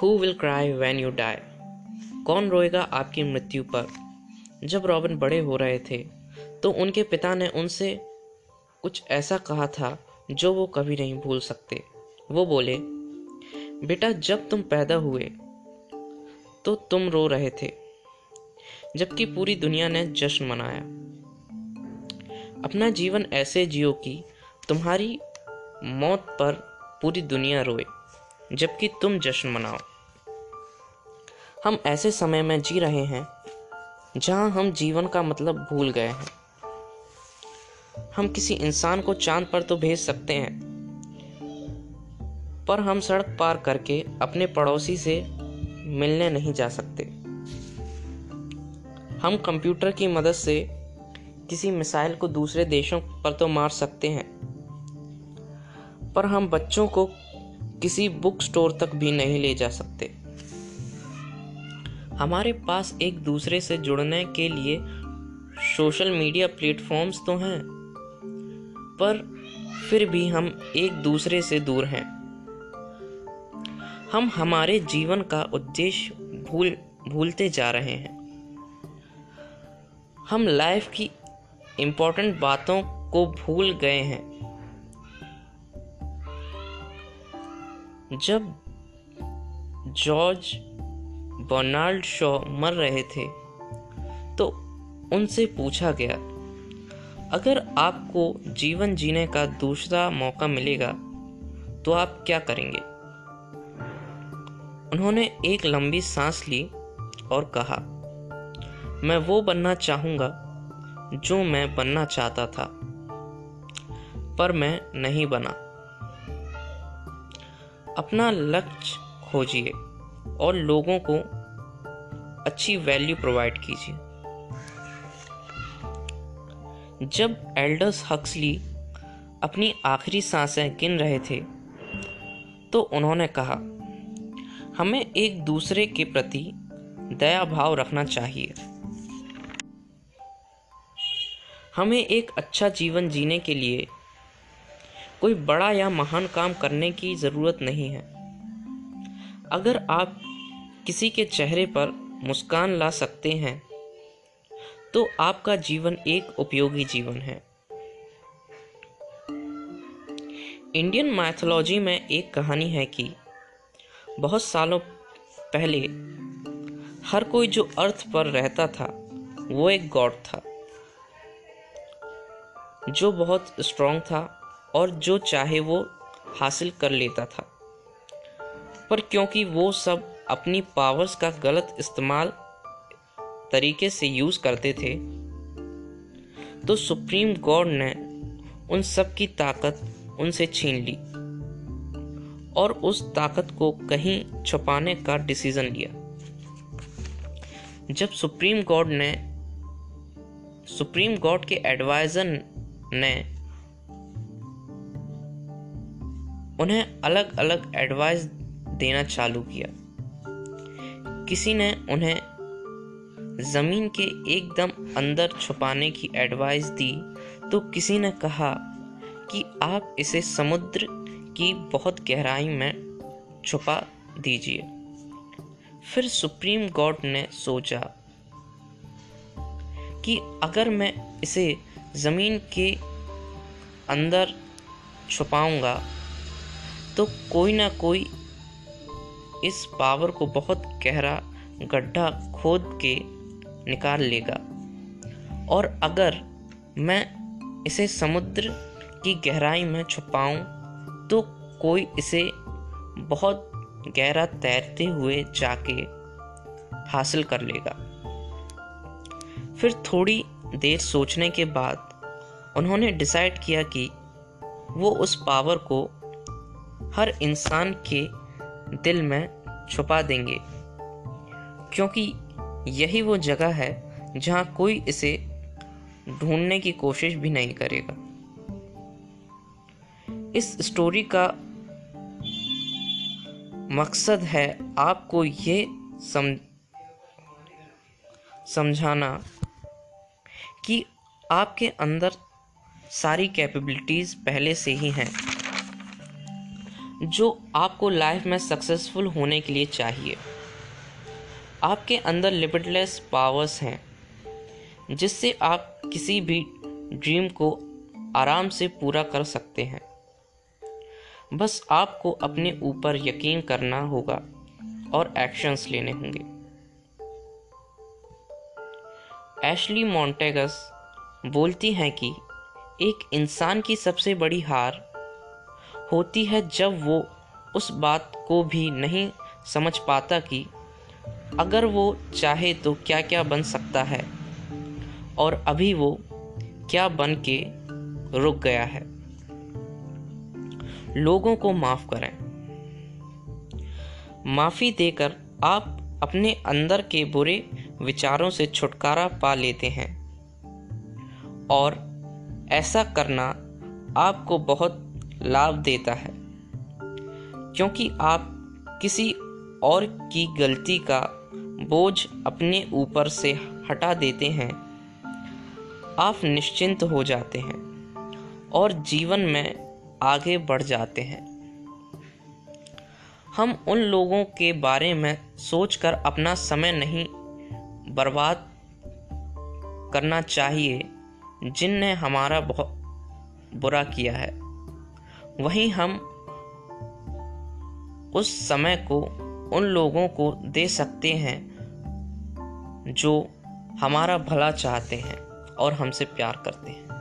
Who will cry when you die? कौन रोएगा आपकी मृत्यु पर? जब रॉबिन बड़े हो रहे थे तो उनके पिता ने उनसे कुछ ऐसा कहा था जो वो कभी नहीं भूल सकते। वो बोले, बेटा जब तुम पैदा हुए तो तुम रो रहे थे, जबकि पूरी दुनिया ने जश्न मनाया। अपना जीवन ऐसे जियो कि तुम्हारी मौत पर पूरी दुनिया रोए, जबकि तुम जश्न मनाओ। हम ऐसे समय में जी रहे हैं जहां हम जीवन का मतलब भूल गए हैं। हम किसी इंसान को चांद पर तो भेज सकते हैं, पर हम सड़क पार करके अपने पड़ोसी से मिलने नहीं जा सकते। हम कंप्यूटर की मदद से किसी मिसाइल को दूसरे देशों पर तो मार सकते हैं, पर हम बच्चों को किसी बुक स्टोर तक भी नहीं ले जा सकते। हमारे पास एक दूसरे से जुड़ने के लिए सोशल मीडिया प्लेटफॉर्म्स तो हैं, पर फिर भी हम एक दूसरे से दूर हैं। हम हमारे जीवन का उद्देश्य भूलते जा रहे हैं। हम लाइफ की इम्पोर्टेंट बातों को भूल गए हैं। जब जॉर्ज बर्नार्ड शॉ मर रहे थे तो उनसे पूछा गया, अगर आपको जीवन जीने का दूसरा मौका मिलेगा तो आप क्या करेंगे? उन्होंने एक लंबी सांस ली और कहा, मैं वो बनना चाहूँगा जो मैं बनना चाहता था, पर मैं नहीं बना। अपना लक्ष्य खोजिए और लोगों को अच्छी वैल्यू प्रोवाइड कीजिए। जब एल्डस हक्सली अपनी आखिरी सांसें गिन रहे थे तो उन्होंने कहा, हमें एक दूसरे के प्रति दया भाव रखना चाहिए। हमें एक अच्छा जीवन जीने के लिए कोई बड़ा या महान काम करने की ज़रूरत नहीं है। अगर आप किसी के चेहरे पर मुस्कान ला सकते हैं तो आपका जीवन एक उपयोगी जीवन है। इंडियन माइथोलॉजी में एक कहानी है कि बहुत सालों पहले हर कोई जो अर्थ पर रहता था वो एक गॉड था, जो बहुत स्ट्रॉन्ग था और जो चाहे वो हासिल कर लेता था। पर क्योंकि वो सब अपनी पावर्स का गलत इस्तेमाल तरीके से यूज़ करते थे तो सुप्रीम गॉड ने उन सब की ताकत उनसे छीन ली और उस ताकत को कहीं छुपाने का डिसीजन लिया। जब सुप्रीम गॉड के एडवाइजर ने उन्हें अलग अलग एडवाइस देना चालू किया, किसी ने उन्हें ज़मीन के एकदम अंदर छुपाने की एडवाइस दी, तो किसी ने कहा कि आप इसे समुद्र की बहुत गहराई में छुपा दीजिए। फिर सुप्रीम गॉड ने सोचा कि अगर मैं इसे ज़मीन के अंदर छुपाऊंगा तो कोई ना कोई इस पावर को बहुत गहरा गड्ढा खोद के निकाल लेगा, और अगर मैं इसे समुद्र की गहराई में छुपाऊं तो कोई इसे बहुत गहरा तैरते हुए जाके हासिल कर लेगा। फिर थोड़ी देर सोचने के बाद उन्होंने डिसाइड किया कि वो उस पावर को हर इंसान के दिल में छुपा देंगे, क्योंकि यही वो जगह है जहाँ कोई इसे ढूंढने की कोशिश भी नहीं करेगा। इस स्टोरी का मकसद है आपको ये समझाना कि आपके अंदर सारी कैपेबिलिटीज़ पहले से ही हैं। जो आपको लाइफ में सक्सेसफुल होने के लिए चाहिए। आपके अंदर लिमिटलेस पावर्स हैं जिससे आप किसी भी ड्रीम को आराम से पूरा कर सकते हैं। बस आपको अपने ऊपर यकीन करना होगा और एक्शंस लेने होंगे। एशली मोंटेगस बोलती हैं कि एक इंसान की सबसे बड़ी हार होती है जब वो उस बात को भी नहीं समझ पाता कि अगर वो चाहे तो क्या क्या बन सकता है और अभी वो क्या बन के रुक गया है। लोगों को माफ करें। माफ़ी देकर आप अपने अंदर के बुरे विचारों से छुटकारा पा लेते हैं और ऐसा करना आपको बहुत लाभ देता है, क्योंकि आप किसी और की गलती का बोझ अपने ऊपर से हटा देते हैं। आप निश्चिंत हो जाते हैं और जीवन में आगे बढ़ जाते हैं। हम उन लोगों के बारे में सोचकर अपना समय नहीं बर्बाद करना चाहिए जिनने हमारा बहुत बुरा किया है। वहीं हम उस समय को उन लोगों को दे सकते हैं जो हमारा भला चाहते हैं और हमसे प्यार करते हैं।